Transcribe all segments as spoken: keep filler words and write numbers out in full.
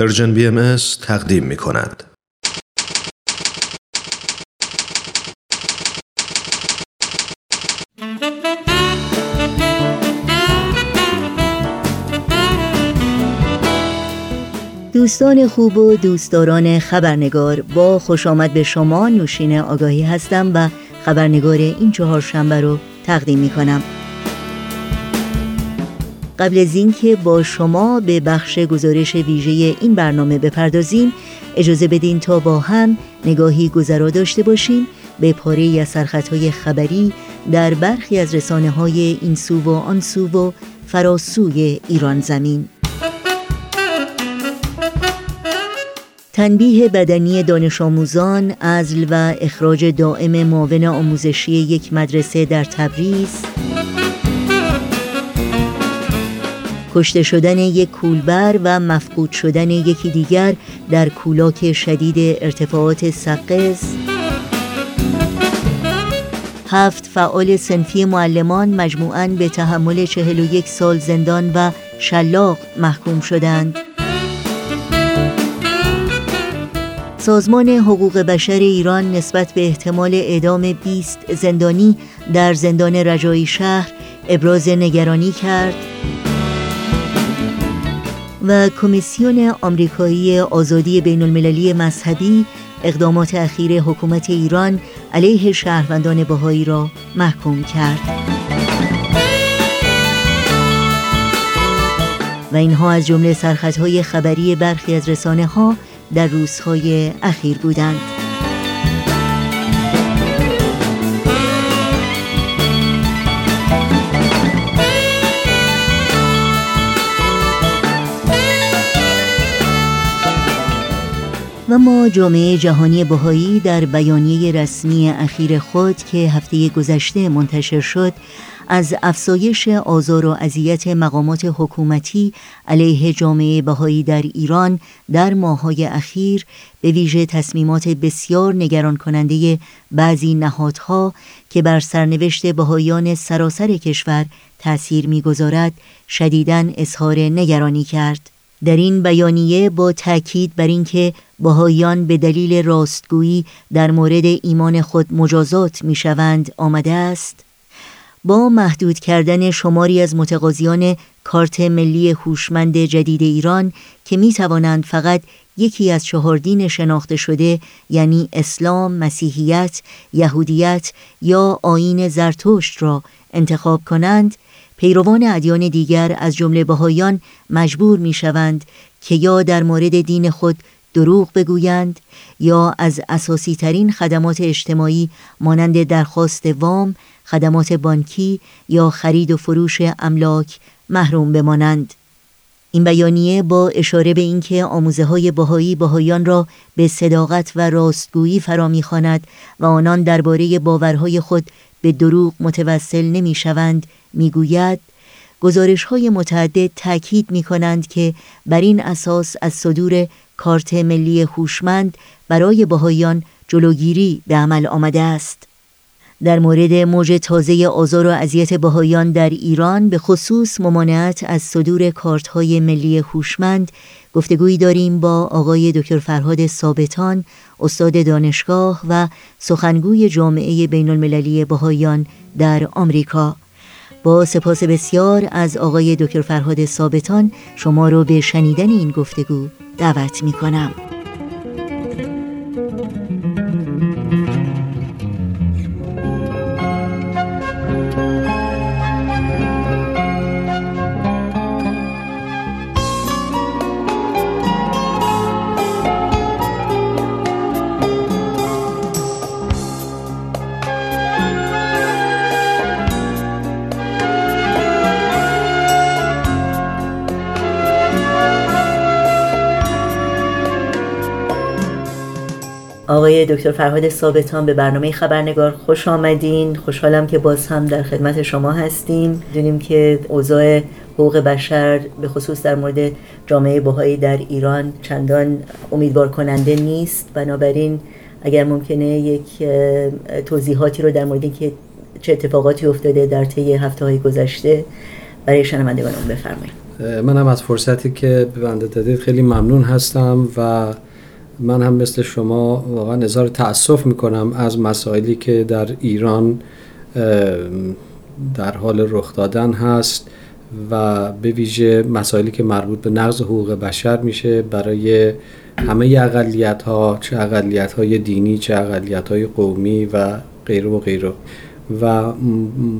پرژن بی ام اس تقدیم می کند. دوستان خوب و دوستداران خبرنگار، با خوش آمد به شما نوشین آگاهی هستم و خبرنگار این چهارشنبه رو تقدیم می کنم. قبل از اینکه با شما به بخش گزارش ویژه این برنامه بپردازیم، اجازه بدین تا با هم نگاهی گذرا داشته باشیم به پاره‌ای از سرخطهای خبری در برخی از رسانه‌های این سو و آن سو و فراسوی ایران زمین. تنبیه بدنی دانش آموزان، عزل و اخراج دائم معاون آموزشی یک مدرسه در تبریز، کشته شدن یک کولبر و مفقود شدن یکی دیگر در کولاک شدید ارتفاعات سقز، هفت فعال صنفی معلمان مجموعاً به تحمل چهل و یک سال زندان و شلاق محکوم شدند. سازمان حقوق بشر ایران نسبت به احتمال اعدام بیست زندانی در زندان رجایی شهر ابراز نگرانی کرد و کمیسیون آمریکایی آزادی بین المللی مذهبی اقدامات اخیر حکومت ایران علیه شهروندان بهایی را محکوم کرد. و اینها از جمله سرخطهای خبری برخی از رسانه‌ها در روزهای اخیر بودند. و ما جامعه جهانی بهایی در بیانیه رسمی اخیر خود که هفته گذشته منتشر شد، از افزایش آزار و اذیت مقامات حکومتی علیه جامعه بهایی در ایران در ماه‌های اخیر، به ویژه تصمیمات بسیار نگران کننده بعضی نهادها که بر سرنوشت بهاییان سراسر کشور تأثیر می‌گذارد، شدیداً اظهار نگرانی کرد. در این بیانیه با تأکید بر اینکه بهاییان به دلیل راستگویی در مورد ایمان خود مجازات می‌شوند آمده است، با محدود کردن شماری از متقاضیان کارت ملی هوشمند جدید ایران که می توانند فقط یکی از چهار دین شناخته شده، یعنی اسلام، مسیحیت، یهودیت یا آیین زرتشت را انتخاب کنند، پیروان ادیان دیگر از جمله بهایان مجبور می شوند که یا در مورد دین خود دروغ بگویند یا از اساسی ترین خدمات اجتماعی مانند درخواست وام، خدمات بانکی یا خرید و فروش املاک محروم بمانند. این بیانیه با اشاره به اینکه آموزه‌های بهایی بهایان را به صداقت و راستگویی فرا می‌خواند و آنان درباره باورهای خود به دروغ متوسل نمی‌شوند، می‌گوید گزارش‌های متعدد تأکید می‌کنند که بر این اساس از صدور کارت ملی هوشمند برای بهایان جلوگیری به عمل آمده است. در مورد موج تازه آزار و اذیت بهایان در ایران، به خصوص ممانعت از صدور کارت‌های ملی هوشمند، گفتگویی داریم با آقای دکتر فرهاد ثابتان، استاد دانشگاه و سخنگوی جامعه بین المللی بهایان در آمریکا. با سپاس بسیار از آقای دکتر فرهاد ثابتان، شما رو به شنیدن این گفتگو دعوت می‌کنم. آقای دکتر فرهاد ثابتان، به برنامه خبرنگار خوش آمدین. خوشحالم که باز هم در خدمت شما هستیم. می‌دونیم که اوضاع حقوق بشر به خصوص در مورد جامعه بهایی در ایران چندان امیدوار کننده نیست، بنابراین اگر ممکنه یک توضیحاتی رو در مورد اینکه چه اتفاقاتی افتاده در طی هفته‌های گذشته برای شنوندگانم بفرمایید. منم از فرصتی که به بنده دادید خیلی ممنون هستم و من هم مثل شما واقعا اظهار تأسف میکنم از مسائلی که در ایران در حال رخ دادن هست و به ویژه مسائلی که مربوط به نقض حقوق بشر میشه برای همه اقلیت ها، چه اقلیت های دینی، چه اقلیت های قومی و غیره و غیره. و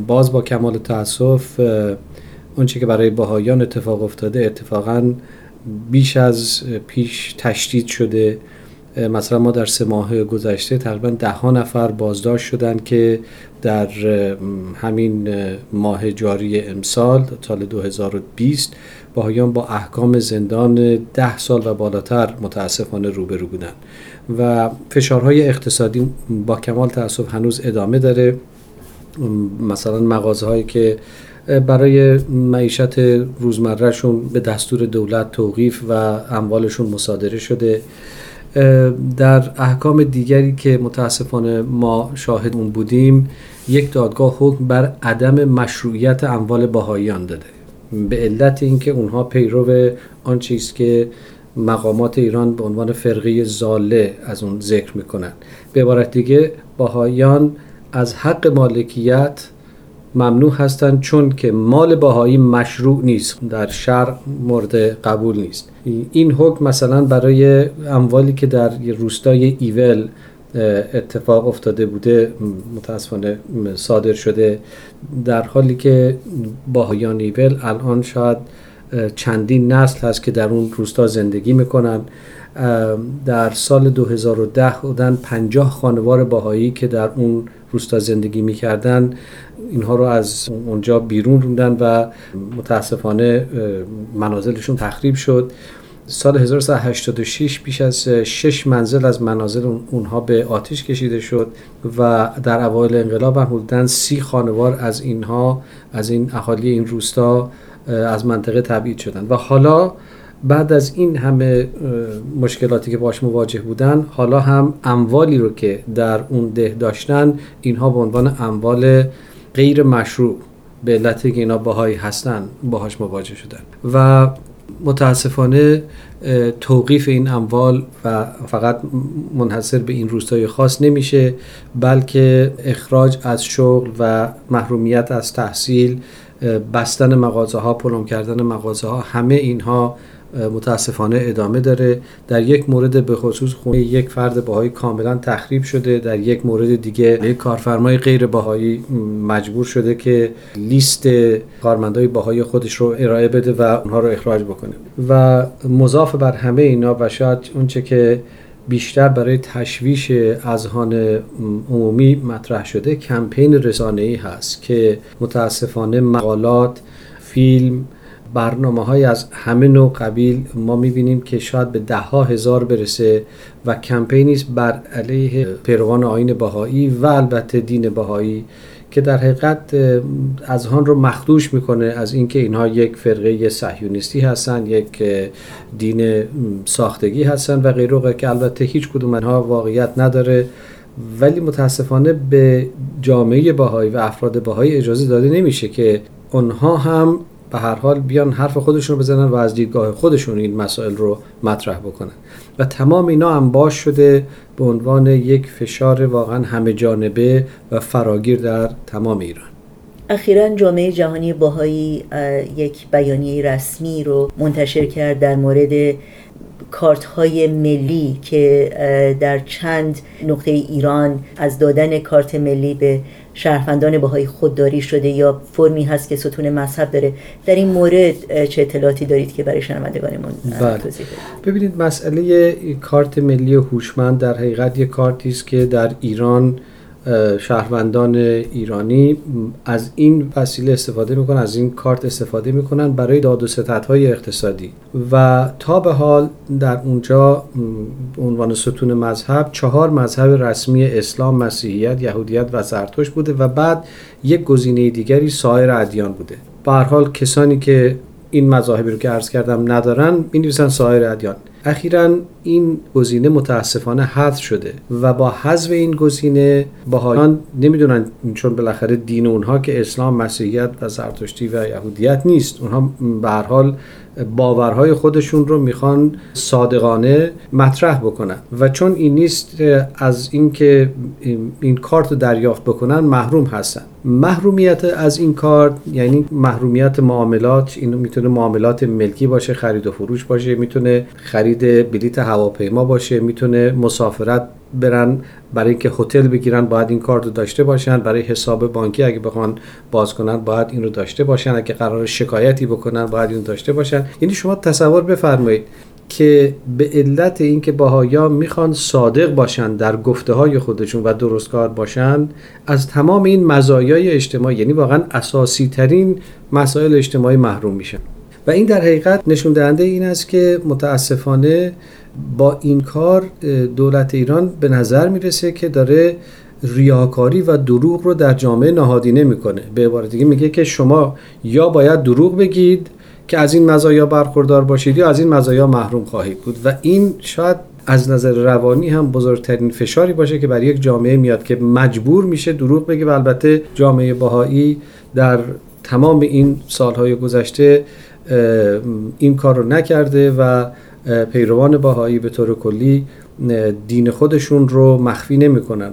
باز با کمال تأسف اونچه که برای بهائیان اتفاق افتاده اتفاقاً بیش از پیش تشدید شده. مثلا ما در سه ماه گذشته تقریباً ده ها نفر بازداشت شدند که در همین ماه جاری امسال سال دو هزار و بیست بهائیان با احکام زندان ده سال و بالاتر متاسفانه روبرو بودند و فشارهای اقتصادی با کمال تأسف هنوز ادامه داره. مثلا مغازه‌هایی که برای معیشت روزمرهشون به دستور دولت توقیف و اموالشون مصادره شده. در احکام دیگری که متاسفانه ما شاهد اون بودیم، یک دادگاه حکم بر عدم مشروعیت اموال بهائیان داده به علت اینکه اونها پیرو آن چیز که مقامات ایران به عنوان فرقه ضاله از اون ذکر میکنن. به عبارت دیگه بهائیان از حق مالکیت ممنوع هستند چون که مال بهایی مشروع نیست، در شرع مورد قبول نیست. این حکم مثلا برای اموالی که در روستای ایول اتفاق افتاده بوده متاسفانه صادر شده، در حالی که بهایان ایول الان شاید چندین نسل هست که در اون روستا زندگی میکنن. در سال دو هزار و ده بودن پنجاه خانوار بهایی که در اون روستا زندگی میکردن اینها رو از اونجا بیرون روندن و متاسفانه منازلشون تخریب شد. سال هزار و سیصد و هشتاد و شش بیش از شش منزل از منازل اونها به آتش کشیده شد و در اوایل انقلاب هم حدوداً سی خانوار از اینها از این اهالی این روستا از منطقه تبعید شدند و حالا بعد از این همه مشکلاتی که باش مواجه بودن، حالا هم اموالی رو که در اون ده داشتن اینها به عنوان اموال غیر مشروع به علت که اینا بهایی هستن باهاش مواجه شدن و متاسفانه توقیف این اموال و فقط منحصر به این روستای خاص نمیشه، بلکه اخراج از شغل و محرومیت از تحصیل، بستن مغازه ها، پلم کردن مغازه ها، همه اینها متاسفانه ادامه داره. در یک مورد به خصوص خونه یک فرد بهایی کاملا تخریب شده، در یک مورد دیگه یک کارفرمای غیر بهایی مجبور شده که لیست کارمندای بهایی خودش رو ارائه بده و اونها رو اخراج بکنه. و مضاف بر همه اینا و شاید اونچه که بیشتر برای تشویش اذهان عمومی مطرح شده کمپین رسانه‌ای هست که متاسفانه مقالات، فیلم، برنامه‌های از همه نوع قبیل ما می‌بینیم که شاید به ده ها هزار برسه و کمپینی است بر علیه پیروان آیین بهایی و البته دین بهایی که در حقیقت اذهان رو مخدوش میکنه از اینکه اینها یک فرقه صهیونیستی هستن، یک دین ساختگی هستن و غیره و غیره، که البته هیچ کدوم اینها واقعیت نداره. ولی متاسفانه به جامعه بهایی و افراد بهایی اجازه داده نمیشه که اونها هم به هر حال بیان حرف خودشون رو بزنن و از دیدگاه خودشون این مسائل رو مطرح بکنن و تمام اینا انباش شده به عنوان یک فشار واقعا همه جانبه و فراگیر در تمام ایران. اخیراً جامعه جهانی بهایی یک بیانیه رسمی رو منتشر کرد در مورد کارت‌های ملی که در چند نقطه ایران از دادن کارت ملی به شهروندان بهایی خودداری شده یا فرمی هست که ستون مذهب داره. در این مورد چه اطلاعاتی دارید که برای شنوندگانمون توضیح بدید؟ ببینید، مسئله کارت ملی هوشمند در حقیقت یک کارتی است که در ایران شهروندان ایرانی از این وسیله استفاده میکنن، از این کارت استفاده میکنن برای داد و ستدهای اقتصادی و تا به حال در اونجا به عنوان ستون مذهب چهار مذهب رسمی اسلام، مسیحیت، یهودیت و زرتشت بوده و بعد یک گزینه دیگری سایر ادیان بوده. به هر حال کسانی که این مذاهبی رو که عرض کردم ندارن، می‌نویسن سایر ادیان. اخیراً این گزینه متاسفانه حذف شده و با حذف این گزینه بهایان نمیدونن، چون بالاخره دین اونها که اسلام، مسیحیت و زرتشتی و یهودیت نیست، اونها به هر حال باورهای خودشون رو میخوان صادقانه مطرح بکنن و چون این نیست، از اینکه این, این کارت دریافت بکنن محروم هستن. محرومیت از این کارت یعنی محرومیت معاملات. این میتونه معاملات ملکی باشه، خرید و فروش باشه، میتونه خرید بلیط هواپیما باشه، میتونه مسافرت برن، برای اینکه هتل بگیرن باید این کارت رو داشته باشن، برای حساب بانکی اگه بخوان باز کنن باید این رو داشته باشن، اگه قرار شکایتی بکنن باید این داشته باشن. یعنی شما تصور بفرمایید که به علت اینکه بهائی‌ها میخوان صادق باشن در گفته های خودشون و درستکار باشن، از تمام این مزایای اجتماعی، یعنی واقعا اساسی ترین مسائل اجتماعی محروم میشن و این در حقیقت نشون دهنده این است که متاسفانه با این کار دولت ایران به نظر میرسه که داره ریاکاری و دروغ رو در جامعه نهادینه میکنه. به عبارت دیگه میگه که شما یا باید دروغ بگید که از این مزایا برخوردار باشید یا از این مزایا محروم خواهید بود و این شاید از نظر روانی هم بزرگترین فشاری باشه که برای یک جامعه میاد که مجبور میشه دروغ بگه. و البته جامعه بهایی در تمام این سالهای گذشته این کار رو نکرده و پیروان بهایی به طور کلی دین خودشون رو مخفی نمی‌کنن.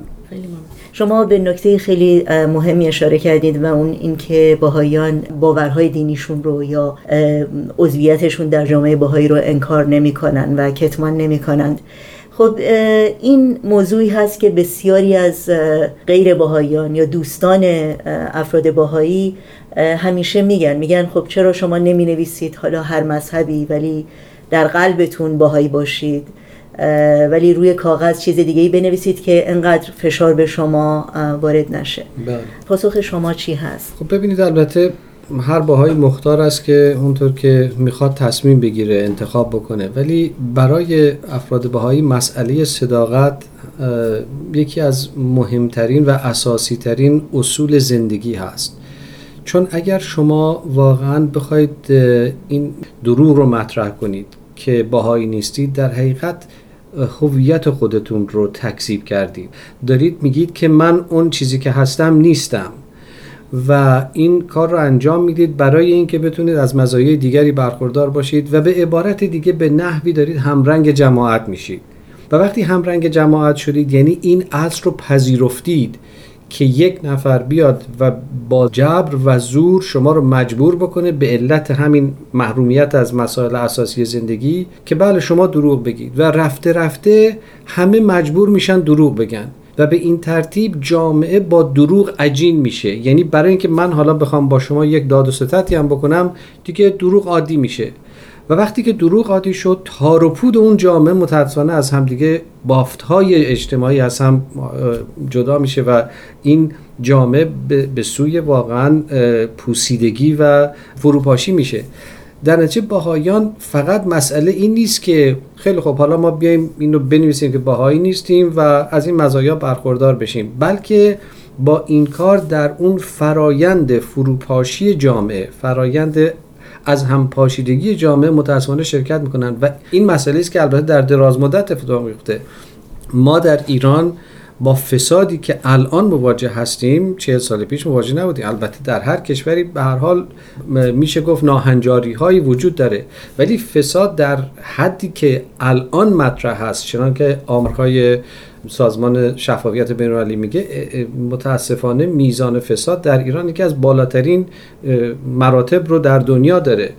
شما به نکته خیلی مهمی اشاره کردید و اون اینکه بهائیان باورهای دینیشون رو یا عضویتشون در جامعه بهایی رو انکار نمی‌کنن و کتمان نمی‌کنند. خب این موضوعی هست که بسیاری از غیر بهائیان یا دوستان افراد بهایی همیشه میگن میگن خب چرا شما نمی‌نویسید حالا هر مذهبی ولی در قلبتون بهایی باشید، ولی روی کاغذ چیز دیگه‌ای بنویسید که انقدر فشار به شما وارد نشه. بله. پاسخ شما چی هست؟ خب ببینید، البته هر بهایی مختار است که اونطور که میخواد تصمیم بگیره، انتخاب بکنه، ولی برای افراد بهایی مسئله صداقت یکی از مهمترین و اساسی ترین اصول زندگی هست. چون اگر شما واقعاً بخواید این دروغ رو مطرح کنید که بهایی نیستید، در حقیقت هویت خودتون رو تکذیب کردید. دارید میگید که من اون چیزی که هستم نیستم و این کار رو انجام میدید برای اینکه بتونید از مزایای دیگری برخوردار باشید و به عبارت دیگه به نحوی دارید همرنگ جماعت میشید. و وقتی همرنگ جماعت شدید، یعنی این اصل رو پذیرفتید که یک نفر بیاد و با جبر و زور شما رو مجبور بکنه به علت همین محرومیت از مسائل اساسی زندگی که بله شما دروغ بگید و رفته رفته همه مجبور میشن دروغ بگن و به این ترتیب جامعه با دروغ عجین میشه. یعنی برای اینکه من حالا بخوام با شما یک داد و ستدی هم بکنم دیگه دروغ عادی میشه و وقتی که دروغ عادی شد، تار و پود اون جامعه متأسفانه از همدیگه، بافت‌های اجتماعی از هم جدا میشه و این جامعه به سوی واقعا پوسیدگی و فروپاشی میشه. در نتیجه بهائیان فقط مسئله این نیست که خیلی خب حالا ما بیایم اینو بنویسیم که بهایی نیستیم و از این مزایا برخوردار بشیم، بلکه با این کار در اون فرایند فروپاشی جامعه، فرایند از همپاشیدگی جامعه متأسفانه شرکت میکنن و این مسئله است که البته در دراز مدت اتفاق میفته. ما در ایران با فسادی که الان مواجه هستیم چهل سال پیش مواجه نبودیم. البته در هر کشوری به هر حال میشه گفت ناهنجاری هایی وجود داره، ولی فساد در حدی که الان مطرح هست، چنانکه آمارهای سازمان شفافیت بین‌المللی میگه، متاسفانه میزان فساد در ایران یکی از بالاترین مراتب رو در دنیا داره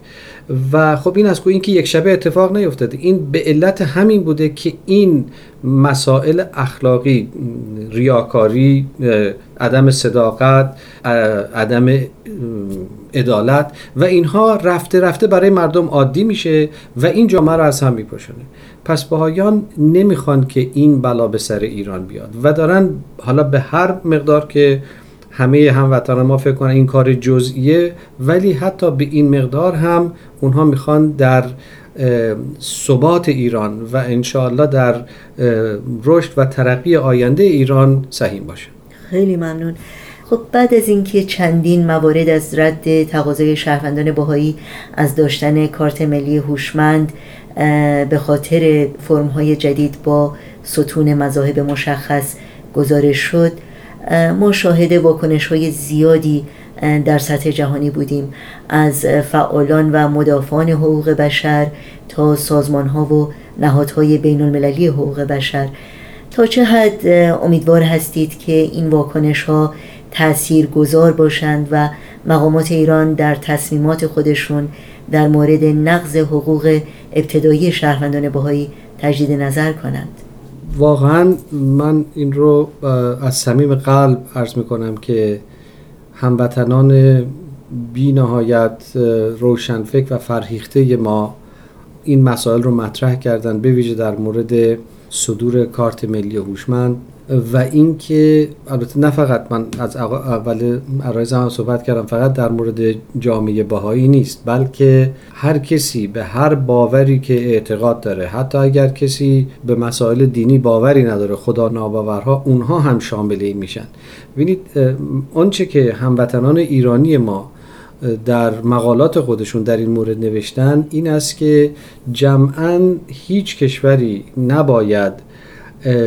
و خب این از این که یک شبه اتفاق نیفتاده، این به علت همین بوده که این مسائل اخلاقی، ریاکاری، عدم صداقت، عدم عدالت و اینها رفته رفته برای مردم عادی میشه و این جامعه رو از هم میپاشونه. پس بهائیان نمیخوان که این بلا به سر ایران بیاد و دارن حالا به هر مقدار که همه هموطنان ما فکر کنن این کار جزئیه، ولی حتی به این مقدار هم اونها میخوان در ثبات ایران و انشاءالله در رشد و ترقی آینده ایران سهیم باشه. خیلی ممنون. خب بعد از اینکه چندین موارد از رد تقاضای شهروندان بهایی از داشتن کارت ملی هوشمند به خاطر فرم‌های جدید با ستون مذاهب مشخص گزارش شد، ما شاهد واکنش‌های زیادی در سطح جهانی بودیم، از فعالان و مدافعان حقوق بشر تا سازمان‌ها و نهادهای بین‌المللی حقوق بشر. تا چه حد امیدوار هستید که این واکنش‌ها تأثیرگذار باشند و مقامات ایران در تصمیمات خودشون در مورد نقض حقوق ابتدایی شهروندان بهایی تجدید نظر کنند؟ واقعا من این رو از صمیم قلب عرض می‌کنم که هموطنان بی نهایت روشنفکر و فرهیخته ما این مسائل رو مطرح کردن، به ویژه در مورد صدور کارت ملی هوشمند و اینکه البته نه فقط من از اول عرایزم هم صحبت کردم فقط در مورد جامعه بهایی نیست، بلکه هر کسی به هر باوری که اعتقاد داره، حتی اگر کسی به مسائل دینی باوری نداره، خدا ناباورها، اونها هم شامل این میشن. ببینید آنچه که هموطنان ایرانی ما در مقالات خودشون در این مورد نوشتن این است که جمعاً هیچ کشوری نباید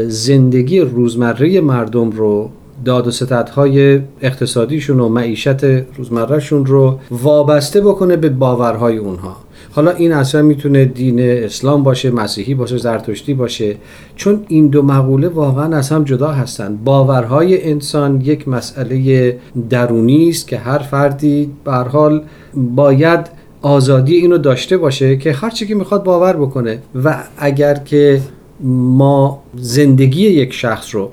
زندگی روزمره مردم رو، داد و ستدهای اقتصادیشون و معیشت روزمرهشون رو وابسته بکنه به باورهای اونها. حالا این اصلا میتونه دین اسلام باشه، مسیحی باشه، زرتشتی باشه، چون این دو مقوله واقعا از هم جدا هستن. باورهای انسان یک مسئله درونی است که هر فردی به هر حال باید آزادی اینو داشته باشه که هر چی که میخواد باور بکنه، و اگر که ما زندگی یک شخص رو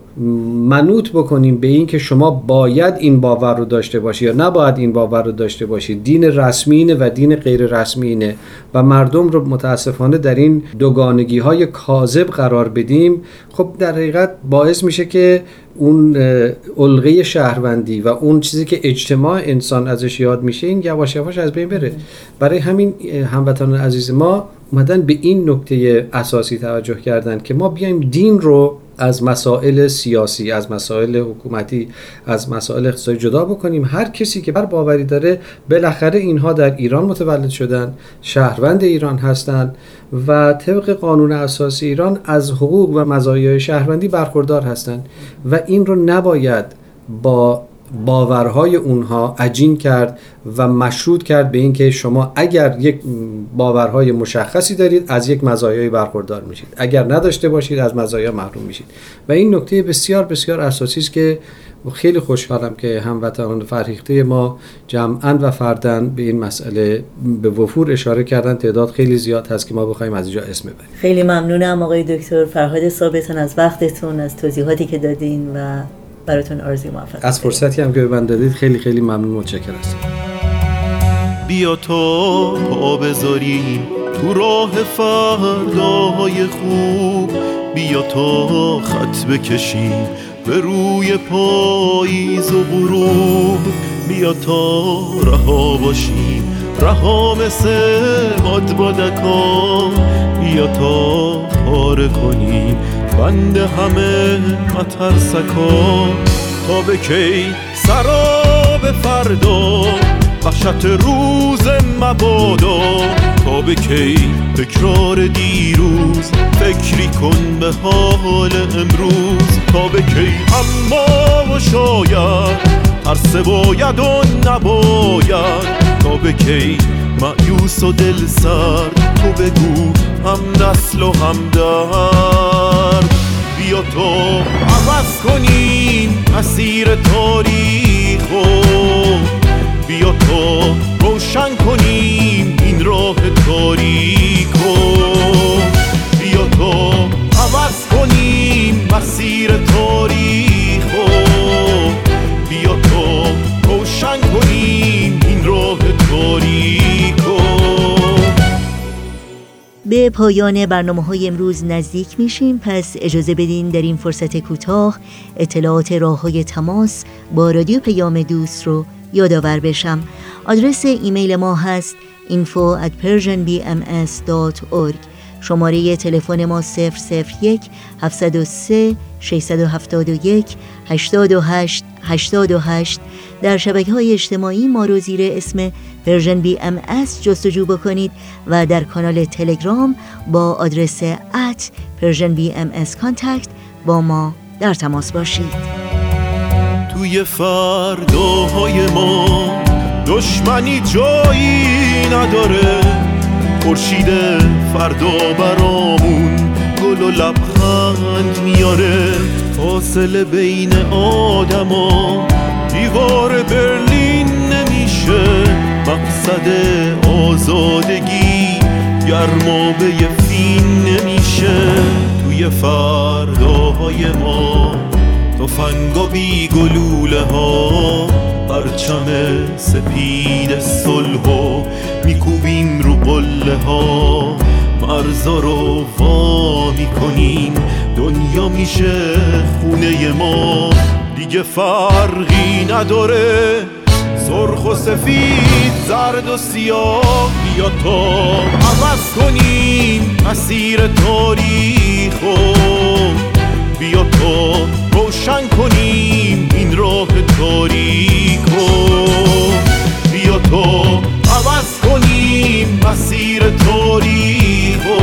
منوط بکنیم به این که شما باید این باور رو داشته باشی یا نباید این باور رو داشته باشی، دین رسمینه و دین غیر رسمینه، و مردم رو متاسفانه در این دوگانگی های کاذب قرار بدیم، خب در حقیقت باعث میشه که اون علقه شهروندی و اون چیزی که اجتماع انسان ازش یاد میشه این یواش یواش از بین بره. برای همین هموطنان عزیز ما اومدن به این نکته اساسی توجه کردن که ما بیایم دین رو از مسائل سیاسی، از مسائل حکومتی، از مسائل اقتصادی جدا بکنیم. هر کسی که بر باوری داره، بالاخره اینها در ایران متولد شدن، شهروند ایران هستند و طبق قانون اساسی ایران از حقوق و مزایای شهروندی برخوردار هستند و این رو نباید با باورهای اونها عجین کرد و مشروط کرد به اینکه شما اگر یک باورهای مشخصی دارید از یک مزایایی برخوردار میشید، اگر نداشته باشید از مزایا محروم میشید. و این نکته بسیار بسیار اساسی است که خیلی خوشحالم که هموطنان فرهیخته ما جمعاً و فرداً به این مسئله به وفور اشاره کردن. تعداد خیلی زیاد هست که ما بخوایم از اینجا اسم ببریم. خیلی ممنونم آقای دکتر فرهاد ثابتیان از وقتتون، از توضیحاتی که دادین و براتون آرزوی موفقیت. از فرصتی هم که به من دادید خیلی خیلی ممنون و متشکرم. بیا تو پا بذاریم تو راه فرداهای خوب، بیا تو خط بکشیم به روی پاییز و غروب، بیا تا رها باشیم رها مثل باد بادکان، بیا تا پاره کنیم بنده همه مترسکا. تا به کی سراب فردا وحشت روز مبادا، تا به کی تکرار دیروز، فکری کن به حال امروز. تا به کی اما و شاید، ترس باید و نباید، تا به کی مایوس و دل سر، تو بگو هم نسل و هم درد. بیا تو عوض کنیم مسیر تاریخو، بیا تو روشن کنیم این راه تاریکو، بیا تو عوض کنیم مسیر تاریخو، بیا تو روشن کنیم این راه تاریکو. به پایان برنامه‌های امروز نزدیک میشیم، پس اجازه بدین در این فرصت کوتاه اطلاعات راه‌های تماس با رادیو پیام دوست رو یادآور بشم. آدرس ایمیل ما هست info at persianbms dot org. شماره تلفن ما صفر صفر یک هفتصد و سه ششصد و هفتاد و یک هشتاد و هشت هشتاد و هشت. در شبکه‌های اجتماعی ما رو زیر اسم پرژن بی ام اس جستجو بکنید و در کانال تلگرام با آدرس ات پرژن بی ام اس کانتکت با ما در تماس باشید. توی فرداهای ما دشمنی جایی نداره، خورشید فردا برامون گل و لبخند میاره، فاصله بین آدما دیوار برلین نمیشه، مقصد آزادگی گرمابه فین نمیشه. توی فرداهای ما تفنگ و بیگلوله ها پرچم سپید صلح و میکوبیم رو قله ها، مرزا رو وا میکنیم دنیا میشه خونه ما، دیگه فرقی نداره سرخ و سفید زرد و سیاه، بیا تا عوض کنیم مسیر تاریخو، بیا تا روشن کنیم این راه تاریکو، بیا تا عوض کنیم مسیر تاریکو،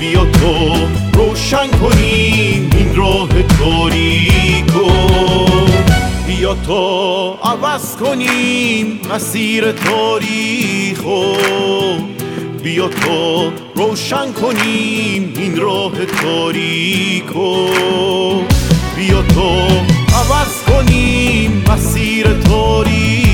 بیا تا روشن کنیم این راه تاریکو، بیا تا عوض کنیم مسیر تاریکو، بیا تا روشن کنیم این راه تاریکو، بیا تا عوض کنیم مسیر تاریک.